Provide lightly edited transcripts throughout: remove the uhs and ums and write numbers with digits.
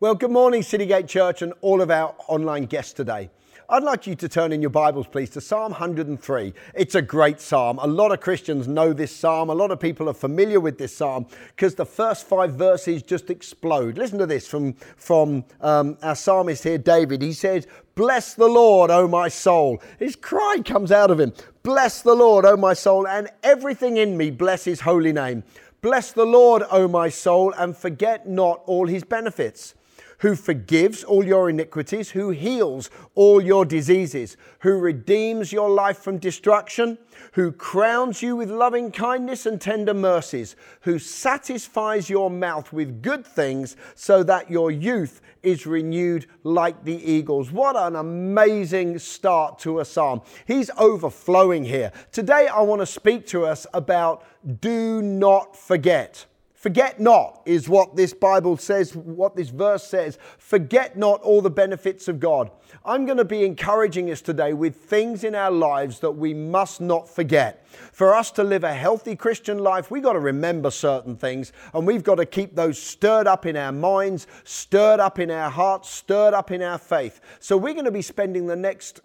Well, good morning, Citygate Church and all of our online guests today. I'd like you to turn in your Bibles, please, to Psalm 103. It's a great psalm. A lot of Christians know this psalm. A lot of people are familiar with this psalm because the first five verses just explode. Listen to this from our psalmist here, David. He says, "Bless the Lord, O my soul." His cry comes out of him. "Bless the Lord, O my soul, and everything in me bless his holy name. Bless the Lord, O my soul, and forget not all his benefits. Who forgives all your iniquities, who heals all your diseases, who redeems your life from destruction, who crowns you with loving kindness and tender mercies, who satisfies your mouth with good things so that your youth is renewed like the eagles." What an amazing start to a psalm. He's overflowing here. Today I want to speak to us about do not forget. Forget not is what this Bible says, what this verse says. Forget not all the benefits of God. I'm going to be encouraging us today with things in our lives that we must not forget. For us to live a healthy Christian life, we've got to remember certain things, and we've got to keep those stirred up in our minds, stirred up in our hearts, stirred up in our faith. So we're going to be spending the next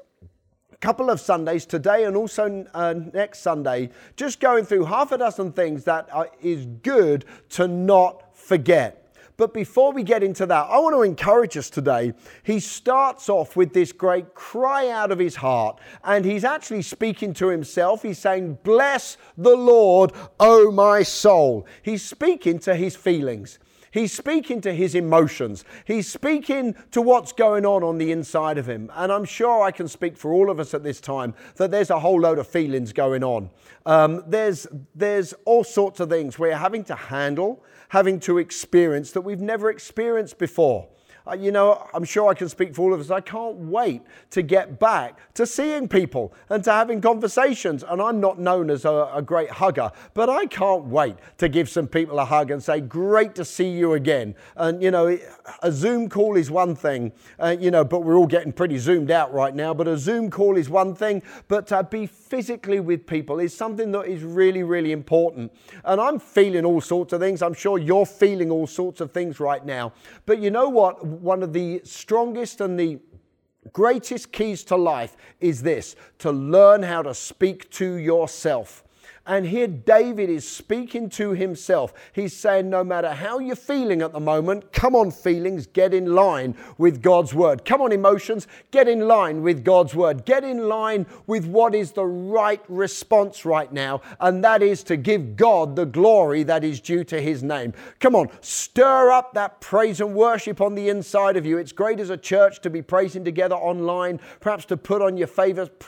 couple of Sundays today and also next Sunday, just going through half a dozen things that is good to not forget. But before we get into that, I want to encourage us today. He starts off with this great cry out of his heart, and he's actually speaking to himself. He's saying, "Bless the Lord, O my soul." He's speaking to his feelings. He's speaking to his emotions. He's speaking to what's going on the inside of him. And I'm sure I can speak for all of us at this time that there's a whole load of feelings going on. There's all sorts of things we're having to handle, having to experience that we've never experienced before. I'm sure I can speak for all of us. I can't wait to get back to seeing people and to having conversations. And I'm not known as a great hugger, but I can't wait to give some people a hug and say, "Great to see you again." And, a Zoom call is one thing, but we're all getting pretty zoomed out right now. But a Zoom call is one thing, but to be physically with people is something that is really, really important. And I'm feeling all sorts of things. I'm sure you're feeling all sorts of things right now. But you know what? One of the strongest and the greatest keys to life is this: to learn how to speak to yourself. And here David is speaking to himself. He's saying, no matter how you're feeling at the moment, come on, feelings, get in line with God's word. Come on, emotions, get in line with God's word. Get in line with what is the right response right now, and that is to give God the glory that is due to his name. Come on, stir up that praise and worship on the inside of you. It's great as a church to be praising together online, perhaps to put on your favorite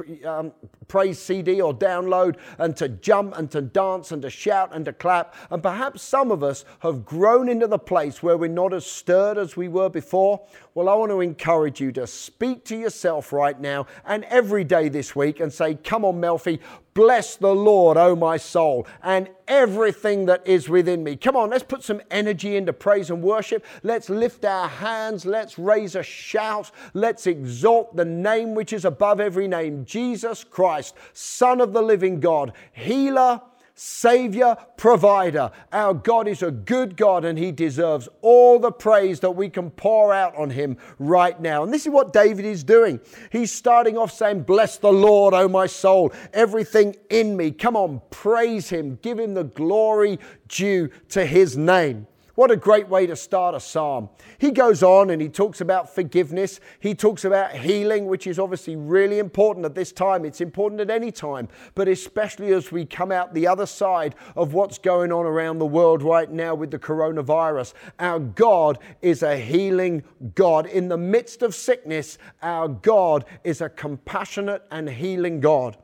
praise CD or download and to jump and to dance and to shout and to clap. And perhaps some of us have grown into the place where we're not as stirred as we were before. Well, I want to encourage you to speak to yourself right now and every day this week and say, "Come on, Melfi, bless the Lord, O my soul, and everything that is within me." Come on, let's put some energy into praise and worship. Let's lift our hands. Let's raise a shout. Let's exalt the name which is above every name, Jesus Christ, Son of the living God, healer, Savior, provider. Our God is a good God, and he deserves all the praise that we can pour out on him right now. And this is what David is doing. He's starting off saying, "Bless the Lord, O my soul, everything in me." Come on, praise him. Give him the glory due to his name. What a great way to start a psalm. He goes on and he talks about forgiveness. He talks about healing, which is obviously really important at this time. It's important at any time, but especially as we come out the other side of what's going on around the world right now with the coronavirus. Our God is a healing God. In the midst of sickness, our God is a compassionate and healing God.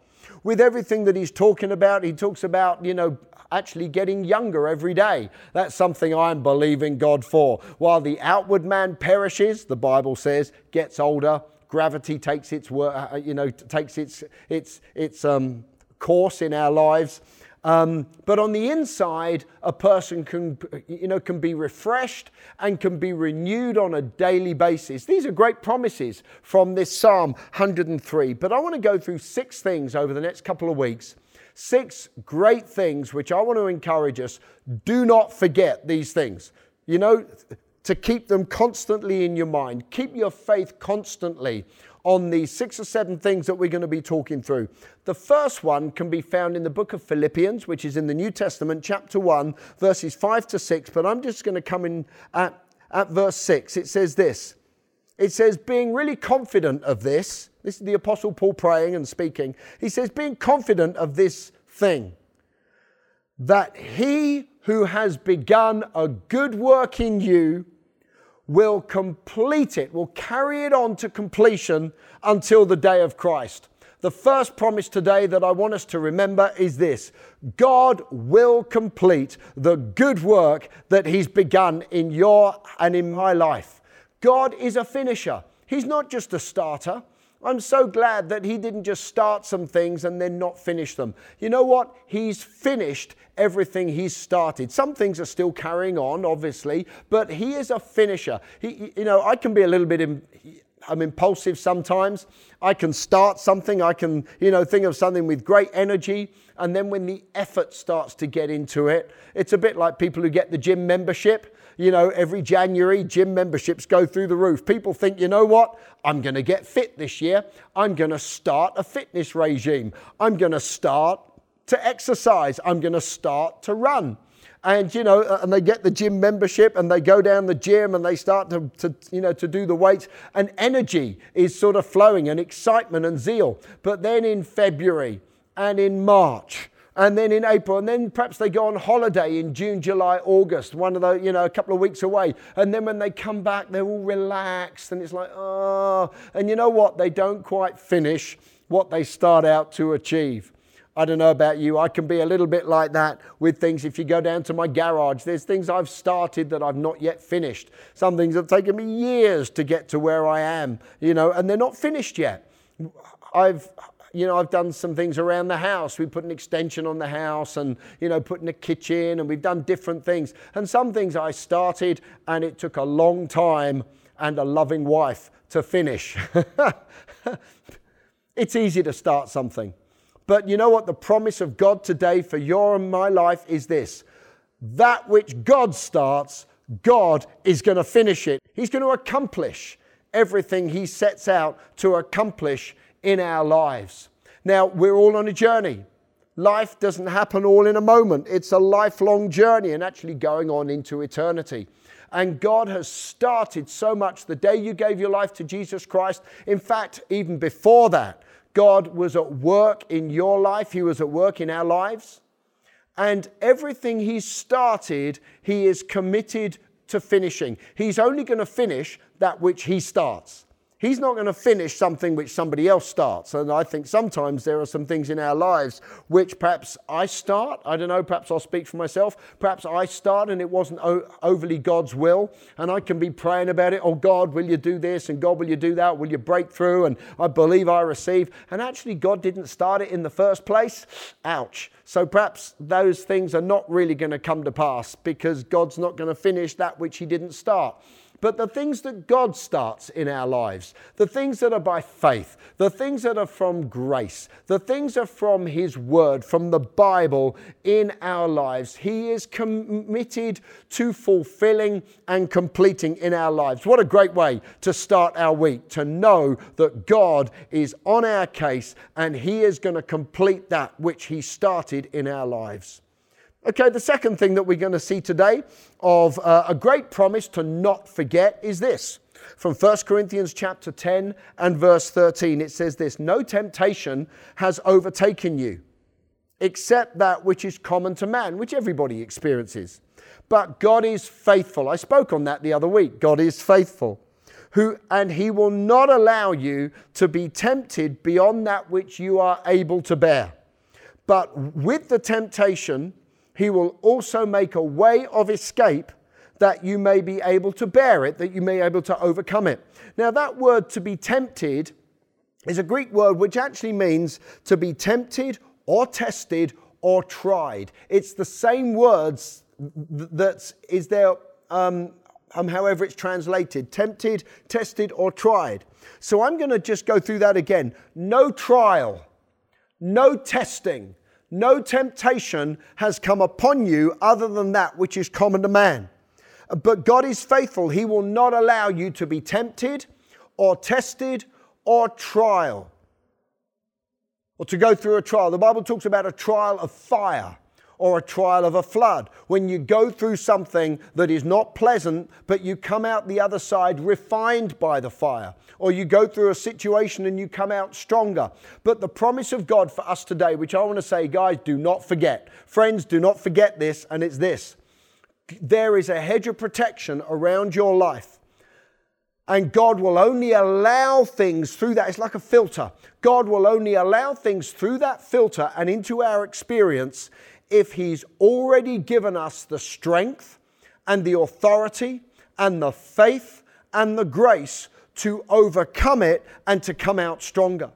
With everything that he's talking about, he talks about, actually getting younger every day. That's something I'm believing God for. While the outward man perishes, the Bible says, gets older, gravity takes its course in our lives. But on the inside, a person can be refreshed and can be renewed on a daily basis. These are great promises from this Psalm 103. But I want to go through 6 things over the next couple of weeks. 6 great things which I want to encourage us. Do not forget these things. to keep them constantly in your mind. Keep your faith constantly on these 6 or 7 things that we're going to be talking through. The first one can be found in the book of Philippians, which is in the New Testament, chapter 1, verses 5 to 6. But I'm just going to come in at verse 6. It says this. It says, being really confident of this. This is the Apostle Paul praying and speaking. He says, being confident of this thing, that he who has begun a good work in you will complete it, will carry it on to completion until the day of Christ. The first promise today that I want us to remember is this: God will complete the good work that he's begun in your and in my life. God is a finisher. He's not just a starter. I'm so glad that he didn't just start some things and then not finish them. You know what? He's finished everything he's started. Some things are still carrying on, obviously, but he is a finisher. I can be a little bit I'm impulsive sometimes. I can start something. I can, think of something with great energy. And then when the effort starts to get into it, it's a bit like people who get the gym membership. Every January, gym memberships go through the roof. People think, you know what? I'm going to get fit this year. I'm going to start a fitness regime. I'm going to start to exercise. I'm going to start to run. And, and they get the gym membership and they go down the gym and they start to do the weights, and energy is sort of flowing and excitement and zeal. But then in February and in March and then in April, and then perhaps they go on holiday in June, July, August, one of the, a couple of weeks away. And then when they come back, they're all relaxed and it's like, oh, and you know what? They don't quite finish what they start out to achieve. I don't know about you. I can be a little bit like that with things. If you go down to my garage, there's things I've started that I've not yet finished. Some things have taken me years to get to where I am, and they're not finished yet. I've done some things around the house. We put an extension on the house and, put in a kitchen, and we've done different things. And some things I started and it took a long time and a loving wife to finish. It's easy to start something. But you know what? The promise of God today for your and my life is this: that which God starts, God is going to finish it. He's going to accomplish everything he sets out to accomplish in our lives. Now, we're all on a journey. Life doesn't happen all in a moment. It's a lifelong journey, and actually going on into eternity. And God has started so much the day you gave your life to Jesus Christ. In fact, even before that, God was at work in your life. He was at work in our lives. And everything he started, he is committed to finishing. He's only going to finish that which he starts. He's not going to finish something which somebody else starts. And I think sometimes there are some things in our lives which perhaps I start. I don't know, perhaps I'll speak for myself. Perhaps I start and it wasn't overly God's will. And I can be praying about it. Oh, God, will you do this? And God, will you do that? Will you break through? And I believe I receive. And actually, God didn't start it in the first place. Ouch. So perhaps those things are not really going to come to pass because God's not going to finish that which he didn't start. But the things that God starts in our lives, the things that are by faith, the things that are from grace, the things that are from his word, from the Bible in our lives, he is committed to fulfilling and completing in our lives. What a great way to start our week, to know that God is on our case and he is going to complete that which he started in our lives. Okay, the second thing that we're going to see today of a great promise to not forget is this. From 1 Corinthians chapter 10 and verse 13, it says this: no temptation has overtaken you, except that which is common to man, which everybody experiences. But God is faithful. I spoke on that the other week. God is faithful, and he will not allow you to be tempted beyond that which you are able to bear. But with the temptation, he will also make a way of escape that you may be able to bear it, that you may be able to overcome it. Now, that word to be tempted is a Greek word which actually means to be tempted or tested or tried. It's the same words that is there, however it's translated: tempted, tested or tried. So I'm going to just go through that again. No trial, no testing, no temptation has come upon you other than that which is common to man. But God is faithful. He will not allow you to be tempted or tested or trial. Or to go through a trial. The Bible talks about a trial of fire or a trial of a flood. When you go through something that is not pleasant, but you come out the other side refined by the fire. Or you go through a situation and you come out stronger. But the promise of God for us today, which I want to say, guys, do not forget. Friends, do not forget this, and it's this. There is a hedge of protection around your life. And God will only allow things through that. It's like a filter. God will only allow things through that filter and into our experience if He's already given us the strength and the authority and the faith and the grace to overcome it and to come out stronger.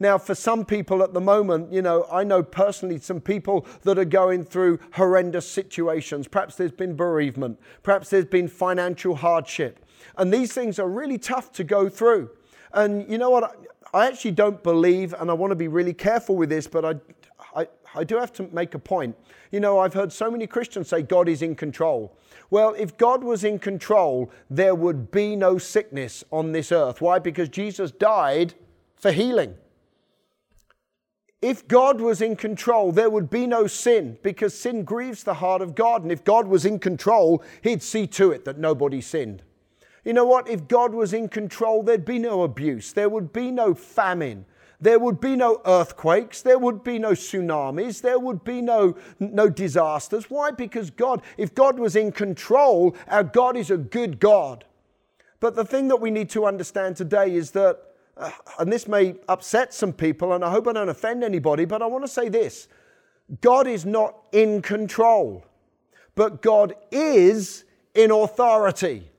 Now, for some people at the moment, you know, I know personally some people that are going through horrendous situations. Perhaps there's been bereavement. Perhaps there's been financial hardship. And these things are really tough to go through. And you know what? I actually don't believe, and I want to be really careful with this, but I do have to make a point. You know, I've heard so many Christians say God is in control. Well, if God was in control, there would be no sickness on this earth. Why? Because Jesus died for healing. If God was in control, there would be no sin, because sin grieves the heart of God. And if God was in control, He'd see to it that nobody sinned. You know what? If God was in control, there'd be no abuse. There would be no famine. There would be no earthquakes. There would be no tsunamis. There would be no disasters. Why? Because God, if God was in control, our God is a good God. But the thing that we need to understand today is that, and this may upset some people, and I hope I don't offend anybody, but I want to say this. God is not in control, but God is in authority.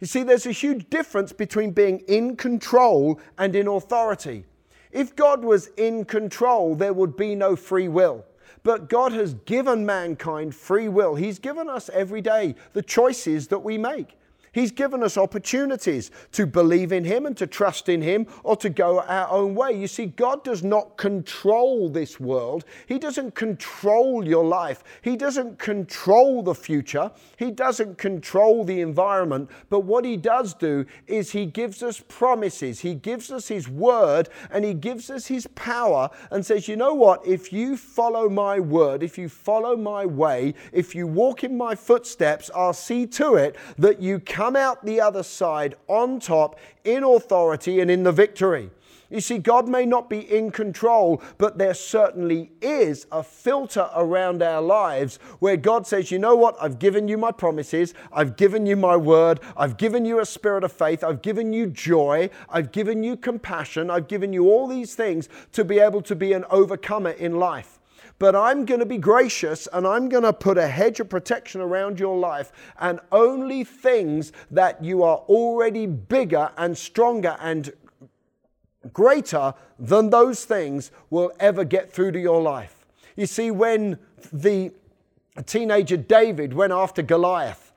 You see, there's a huge difference between being in control and in authority. If God was in control, there would be no free will. But God has given mankind free will. He's given us every day the choices that we make. He's given us opportunities to believe in Him and to trust in Him or to go our own way. You see, God does not control this world. He doesn't control your life. He doesn't control the future. He doesn't control the environment. But what He does do is He gives us promises. He gives us His word and He gives us His power and says, you know what? If you follow my word, if you follow my way, if you walk in my footsteps, I'll see to it that you come out the other side on top, in authority and in the victory. You see, God may not be in control, but there certainly is a filter around our lives where God says, you know what? I've given you my promises. I've given you my word. I've given you a spirit of faith. I've given you joy. I've given you compassion. I've given you all these things to be able to be an overcomer in life. But I'm going to be gracious and I'm going to put a hedge of protection around your life and only things that you are already bigger and stronger and greater than those things will ever get through to your life. You see, when the teenager David went after Goliath,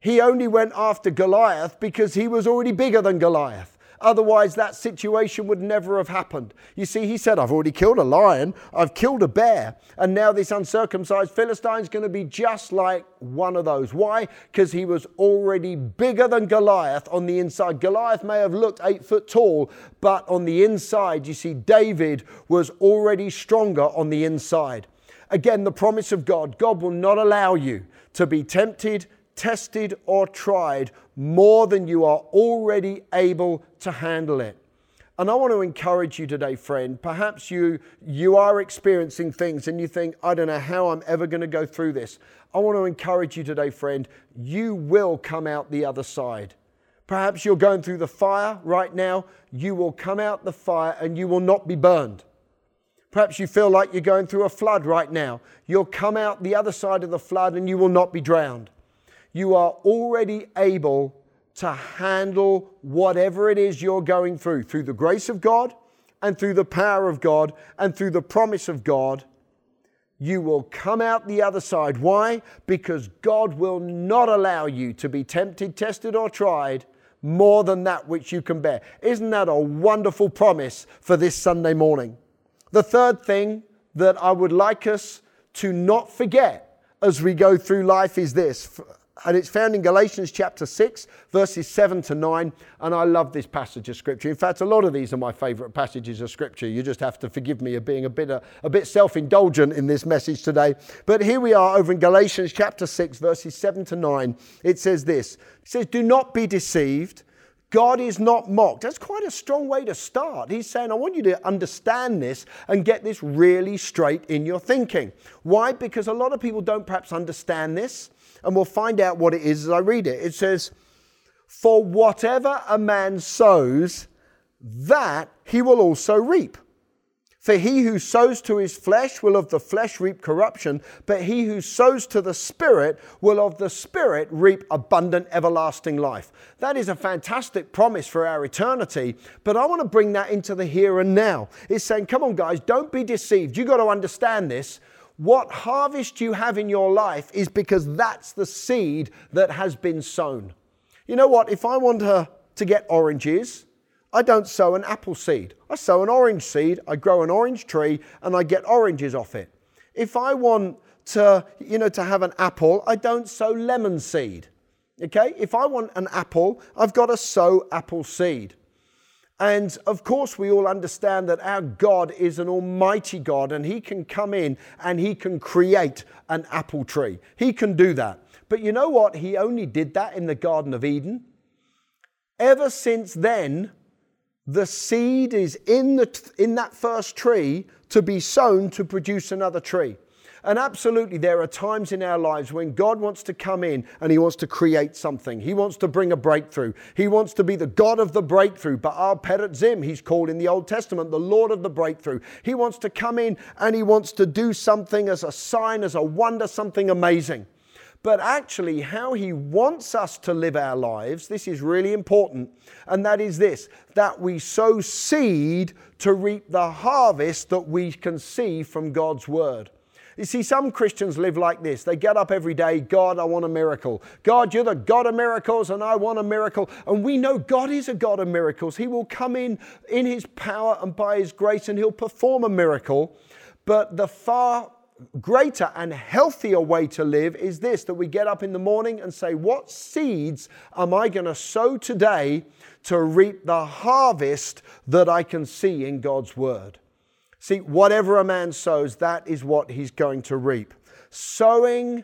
he only went after Goliath because he was already bigger than Goliath. Otherwise, that situation would never have happened. You see, he said, I've already killed a lion. I've killed a bear. And now this uncircumcised Philistine's going to be just like one of those. Why? Because he was already bigger than Goliath on the inside. Goliath may have looked 8 foot tall, but on the inside, you see, David was already stronger on the inside. Again, the promise of God. God will not allow you to be tempted, tested or tried more than you are already able to handle it. And I want to encourage you today, friend. Perhaps you are experiencing things and you think, I don't know how I'm ever going to go through this. I want to encourage you today, friend. You will come out the other side. Perhaps you're going through the fire right now. You will come out the fire and you will not be burned. Perhaps you feel like you're going through a flood right now. You'll come out the other side of the flood and you will not be drowned. You are already able to handle whatever it is you're going through the grace of God and through the power of God and through the promise of God. You will come out the other side. Why? Because God will not allow you to be tempted, tested, or tried more than that which you can bear. Isn't that a wonderful promise for this Sunday morning? The third thing that I would like us to not forget as we go through life is this, and it's found in Galatians chapter 6, verses 7 to 9, and I love this passage of Scripture. In fact, a lot of these are my favourite passages of Scripture. You just have to forgive me of being a bit self-indulgent in this message today. But here we are over in Galatians chapter 6, verses 7 to 9. It says this, it says, "Do not be deceived. God is not mocked." That's quite a strong way to start. He's saying, I want you to understand this and get this really straight in your thinking. Why? Because a lot of people don't perhaps understand this, and we'll find out what it is as I read it. It says, "For whatever a man sows, that he will also reap. For he who sows to his flesh will of the flesh reap corruption, but he who sows to the Spirit will of the Spirit reap abundant everlasting life." That is a fantastic promise for our eternity, but I want to bring that into the here and now. It's saying, come on guys, don't be deceived. You've got to understand this. What harvest you have in your life is because that's the seed that has been sown. You know what? If I want to get oranges, I don't sow an apple seed. I sow an orange seed, I grow an orange tree, and I get oranges off it. If I want to have an apple, I don't sow lemon seed. Okay? If I want an apple, I've got to sow apple seed. And of course, we all understand that our God is an almighty God, and He can come in and He can create an apple tree. He can do that. But you know what? He only did that in the Garden of Eden. Ever since then, the seed is in that first tree to be sown to produce another tree. And absolutely, there are times in our lives when God wants to come in and He wants to create something. He wants to bring a breakthrough. He wants to be the God of the breakthrough. Ba'al-peretzim, He's called in the Old Testament, the Lord of the breakthrough. He wants to come in and He wants to do something as a sign, as a wonder, something amazing. But actually how He wants us to live our lives, this is really important, and that is this, that we sow seed to reap the harvest that we can see from God's Word. You see, some Christians live like this. They get up every day, God, I want a miracle. God, You're the God of miracles and I want a miracle. And we know God is a God of miracles. He will come in His power and by His grace and He'll perform a miracle. But the far greater and healthier way to live is this, that we get up in the morning and say, what seeds am I going to sow today to reap the harvest that I can see in God's Word? See, whatever a man sows, that is what he's going to reap. Sowing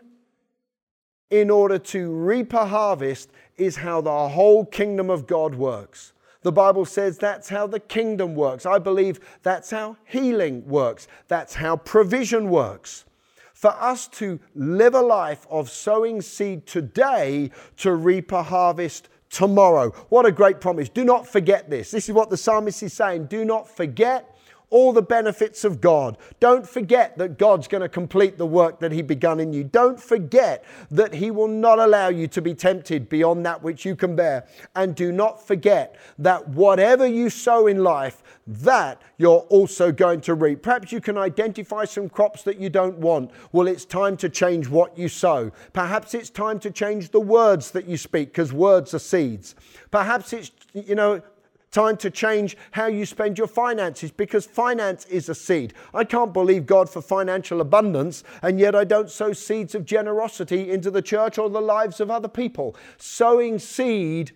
in order to reap a harvest is how the whole kingdom of God works. The Bible says that's how the kingdom works. I believe that's how healing works. That's how provision works. For us to live a life of sowing seed today to reap a harvest tomorrow. What a great promise. Do not forget this. This is what the psalmist is saying. Do not forget all the benefits of God. Don't forget that God's going to complete the work that He begun in you. Don't forget that He will not allow you to be tempted beyond that which you can bear. And do not forget that whatever you sow in life, that you're also going to reap. Perhaps you can identify some crops that you don't want. Well, it's time to change what you sow. Perhaps it's time to change the words that you speak, because words are seeds. Perhaps it's, time to change how you spend your finances, because finance is a seed. I can't believe God for financial abundance, and yet I don't sow seeds of generosity into the church or the lives of other people. Sowing seed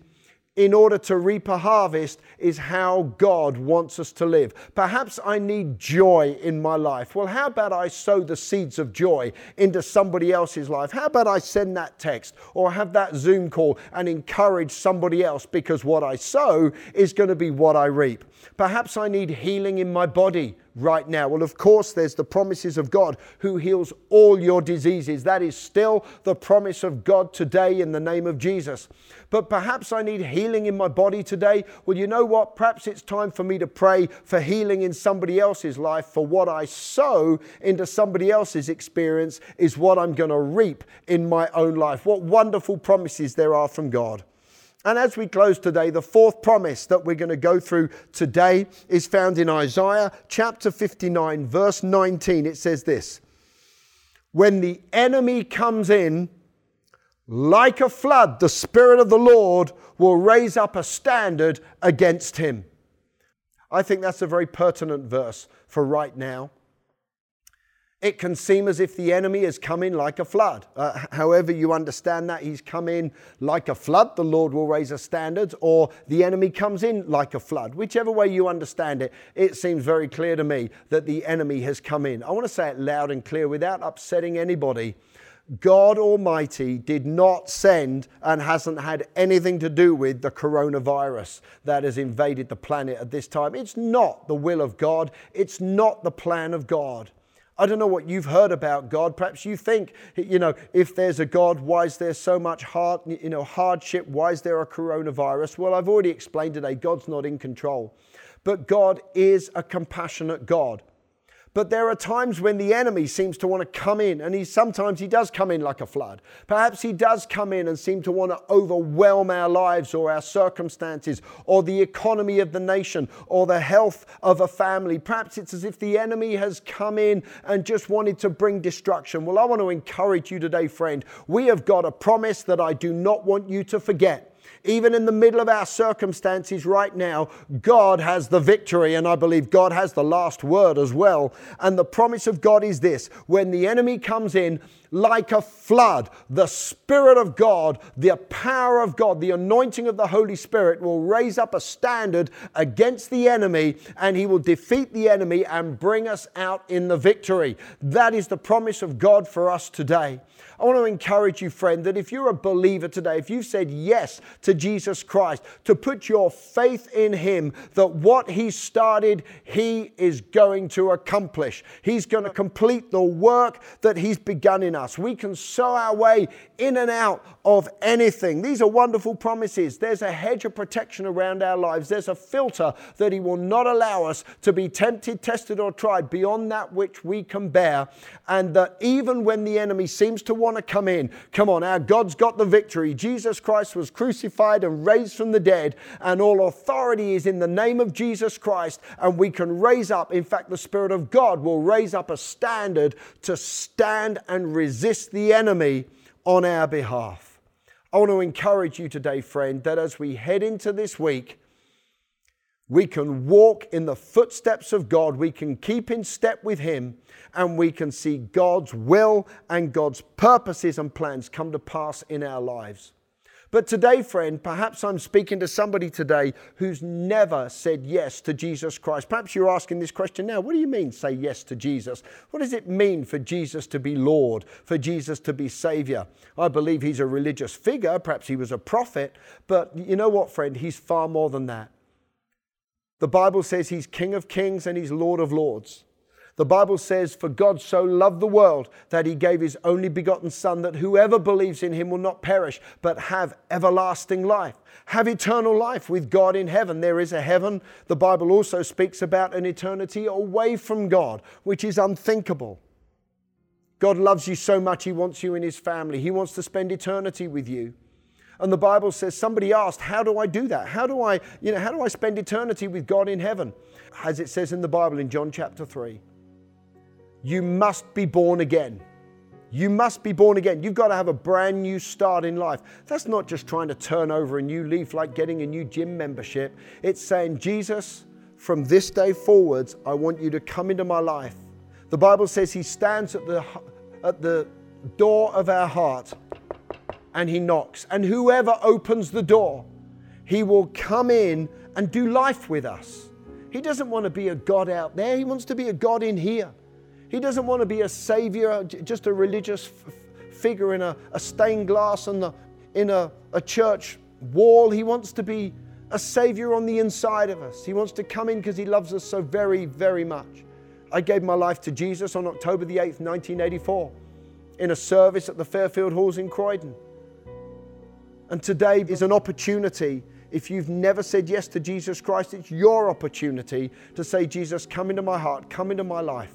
in order to reap a harvest is how God wants us to live. Perhaps I need joy in my life. Well, how about I sow the seeds of joy into somebody else's life? How about I send that text or have that Zoom call and encourage somebody else, because what I sow is going to be what I reap. Perhaps I need healing in my body right now. Well, of course, there's the promises of God who heals all your diseases. That is still the promise of God today in the name of Jesus. But perhaps I need healing in my body today. Well, you know what? Perhaps it's time for me to pray for healing in somebody else's life, for what I sow into somebody else's experience is what I'm going to reap in my own life. What wonderful promises there are from God. And as we close today, the fourth promise that we're going to go through today is found in Isaiah chapter 59, verse 19. It says this, "When the enemy comes in, like a flood, the Spirit of the Lord will raise up a standard against him." I think that's a very pertinent verse for right now. It can seem as if the enemy has come in like a flood. However you understand that, he's come in like a flood. The Lord will raise a standard, or the enemy comes in like a flood. Whichever way you understand it, it seems very clear to me that the enemy has come in. I want to say it loud and clear without upsetting anybody. God Almighty did not send and hasn't had anything to do with the coronavirus that has invaded the planet at this time. It's not the will of God. It's not the plan of God. I don't know what you've heard about God. Perhaps you think, if there's a God, why is there so much hardship? Why is there a coronavirus? Well, I've already explained today, God's not in control. But God is a compassionate God. But there are times when the enemy seems to want to come in, and sometimes he does come in like a flood. Perhaps he does come in and seem to want to overwhelm our lives or our circumstances or the economy of the nation or the health of a family. Perhaps it's as if the enemy has come in and just wanted to bring destruction. Well, I want to encourage you today, friend. We have got a promise that I do not want you to forget. Even in the middle of our circumstances right now, God has the victory, and I believe God has the last word as well. And the promise of God is this: when the enemy comes in like a flood, the Spirit of God, the power of God, the anointing of the Holy Spirit will raise up a standard against the enemy, and he will defeat the enemy and bring us out in the victory. That is the promise of God for us today. I want to encourage you, friend, that if you're a believer today, if you've said yes to Jesus Christ, to put your faith in Him, that what He started, He is going to accomplish. He's going to complete the work that He's begun in us. We can sow our way in and out of anything. These are wonderful promises. There's a hedge of protection around our lives. There's a filter that He will not allow us to be tempted, tested, or tried beyond that which we can bear. And that even when the enemy seems to want to come in, come on, our God's got the victory. Jesus Christ was crucified and raised from the dead, and all authority is in the name of Jesus Christ, and we can raise up. In fact, the Spirit of God will raise up a standard to stand and resist the enemy on our behalf. I want to encourage you today, friend, that as we head into this week, we can walk in the footsteps of God, we can keep in step with Him, and we can see God's will and God's purposes and plans come to pass in our lives. But today, friend, perhaps I'm speaking to somebody today who's never said yes to Jesus Christ. Perhaps you're asking this question now. What do you mean, say yes to Jesus? What does it mean for Jesus to be Lord, for Jesus to be Savior? I believe He's a religious figure. Perhaps He was a prophet. But you know what, friend? He's far more than that. The Bible says He's King of Kings and He's Lord of Lords. The Bible says, for God so loved the world that He gave His only begotten Son, that whoever believes in Him will not perish, but have everlasting life. Have eternal life with God in heaven. There is a heaven. The Bible also speaks about an eternity away from God, which is unthinkable. God loves you so much, He wants you in His family. He wants to spend eternity with you. And the Bible says, somebody asked, how do I do that? How do I spend eternity with God in heaven? As it says in the Bible in John chapter 3. You must be born again. You must be born again. You've got to have a brand new start in life. That's not just trying to turn over a new leaf like getting a new gym membership. It's saying, Jesus, from this day forwards, I want you to come into my life. The Bible says He stands at the door of our heart and He knocks. And whoever opens the door, He will come in and do life with us. He doesn't want to be a God out there. He wants to be a God in here. He doesn't want to be a savior, just a religious figure in a stained glass and in a church wall. He wants to be a savior on the inside of us. He wants to come in because He loves us so very, very much. I gave my life to Jesus on October the 8th, 1984, in a service at the Fairfield Halls in Croydon. And today is an opportunity. If you've never said yes to Jesus Christ, it's your opportunity to say, Jesus, come into my heart, come into my life,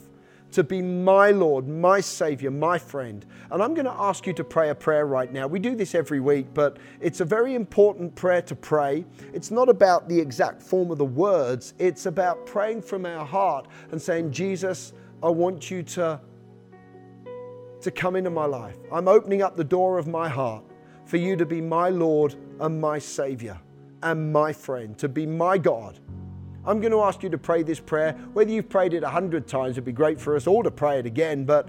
to be my Lord, my Savior, my friend. And I'm going to ask you to pray a prayer right now. We do this every week, but it's a very important prayer to pray. It's not about the exact form of the words. It's about praying from our heart and saying, Jesus, I want you to come into my life. I'm opening up the door of my heart for you to be my Lord and my Savior and my friend, to be my God. I'm going to ask you to pray this prayer. Whether you've prayed it 100 times, it'd be great for us all to pray it again. But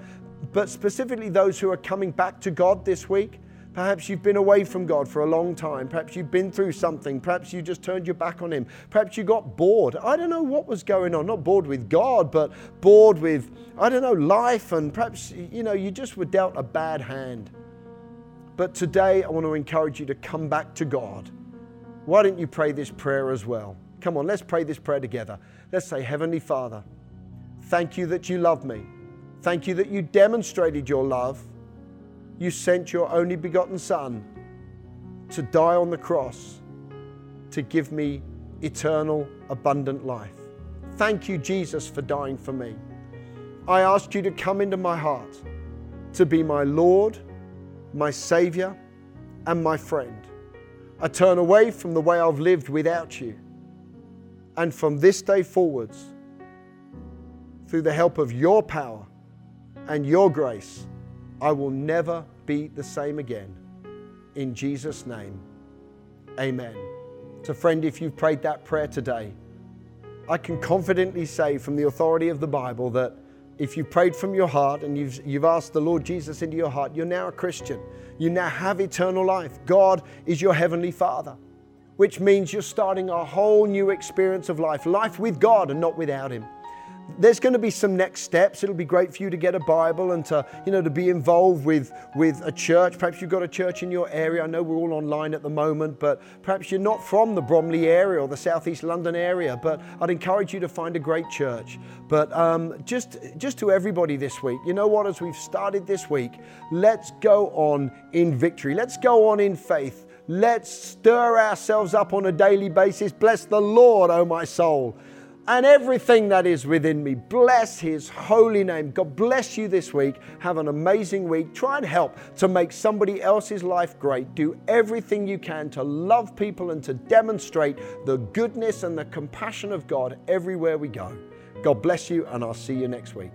specifically those who are coming back to God this week, perhaps you've been away from God for a long time. Perhaps you've been through something. Perhaps you just turned your back on Him. Perhaps you got bored. I don't know what was going on. Not bored with God, but bored with, I don't know, life. And perhaps, you know, you just were dealt a bad hand. But today I want to encourage you to come back to God. Why don't you pray this prayer as well? Come on, let's pray this prayer together. Let's say, Heavenly Father, thank you that you love me. Thank you that you demonstrated your love. You sent your only begotten Son to die on the cross to give me eternal, abundant life. Thank you, Jesus, for dying for me. I ask you to come into my heart, to be my Lord, my Savior, and my friend. I turn away from the way I've lived without you. And from this day forwards, through the help of your power and your grace, I will never be the same again. In Jesus' name, amen. So friend, if you've prayed that prayer today, I can confidently say from the authority of the Bible that if you prayed from your heart and you've asked the Lord Jesus into your heart, you're now a Christian. You now have eternal life. God is your heavenly Father, which means you're starting a whole new experience of life with God and not without Him. There's going to be some next steps. It'll be great for you to get a Bible and to, you know, to be involved with a church. Perhaps you've got a church in your area. I know we're all online at the moment, but perhaps you're not from the Bromley area or the Southeast London area, but I'd encourage you to find a great church. But just to everybody this week, you know what, as we've started this week, let's go on in victory. Let's go on in faith. Let's stir ourselves up on a daily basis. Bless the Lord, O my soul, and everything that is within me. Bless His holy name. God bless you this week. Have an amazing week. Try and help to make somebody else's life great. Do everything you can to love people and to demonstrate the goodness and the compassion of God everywhere we go. God bless you, and I'll see you next week.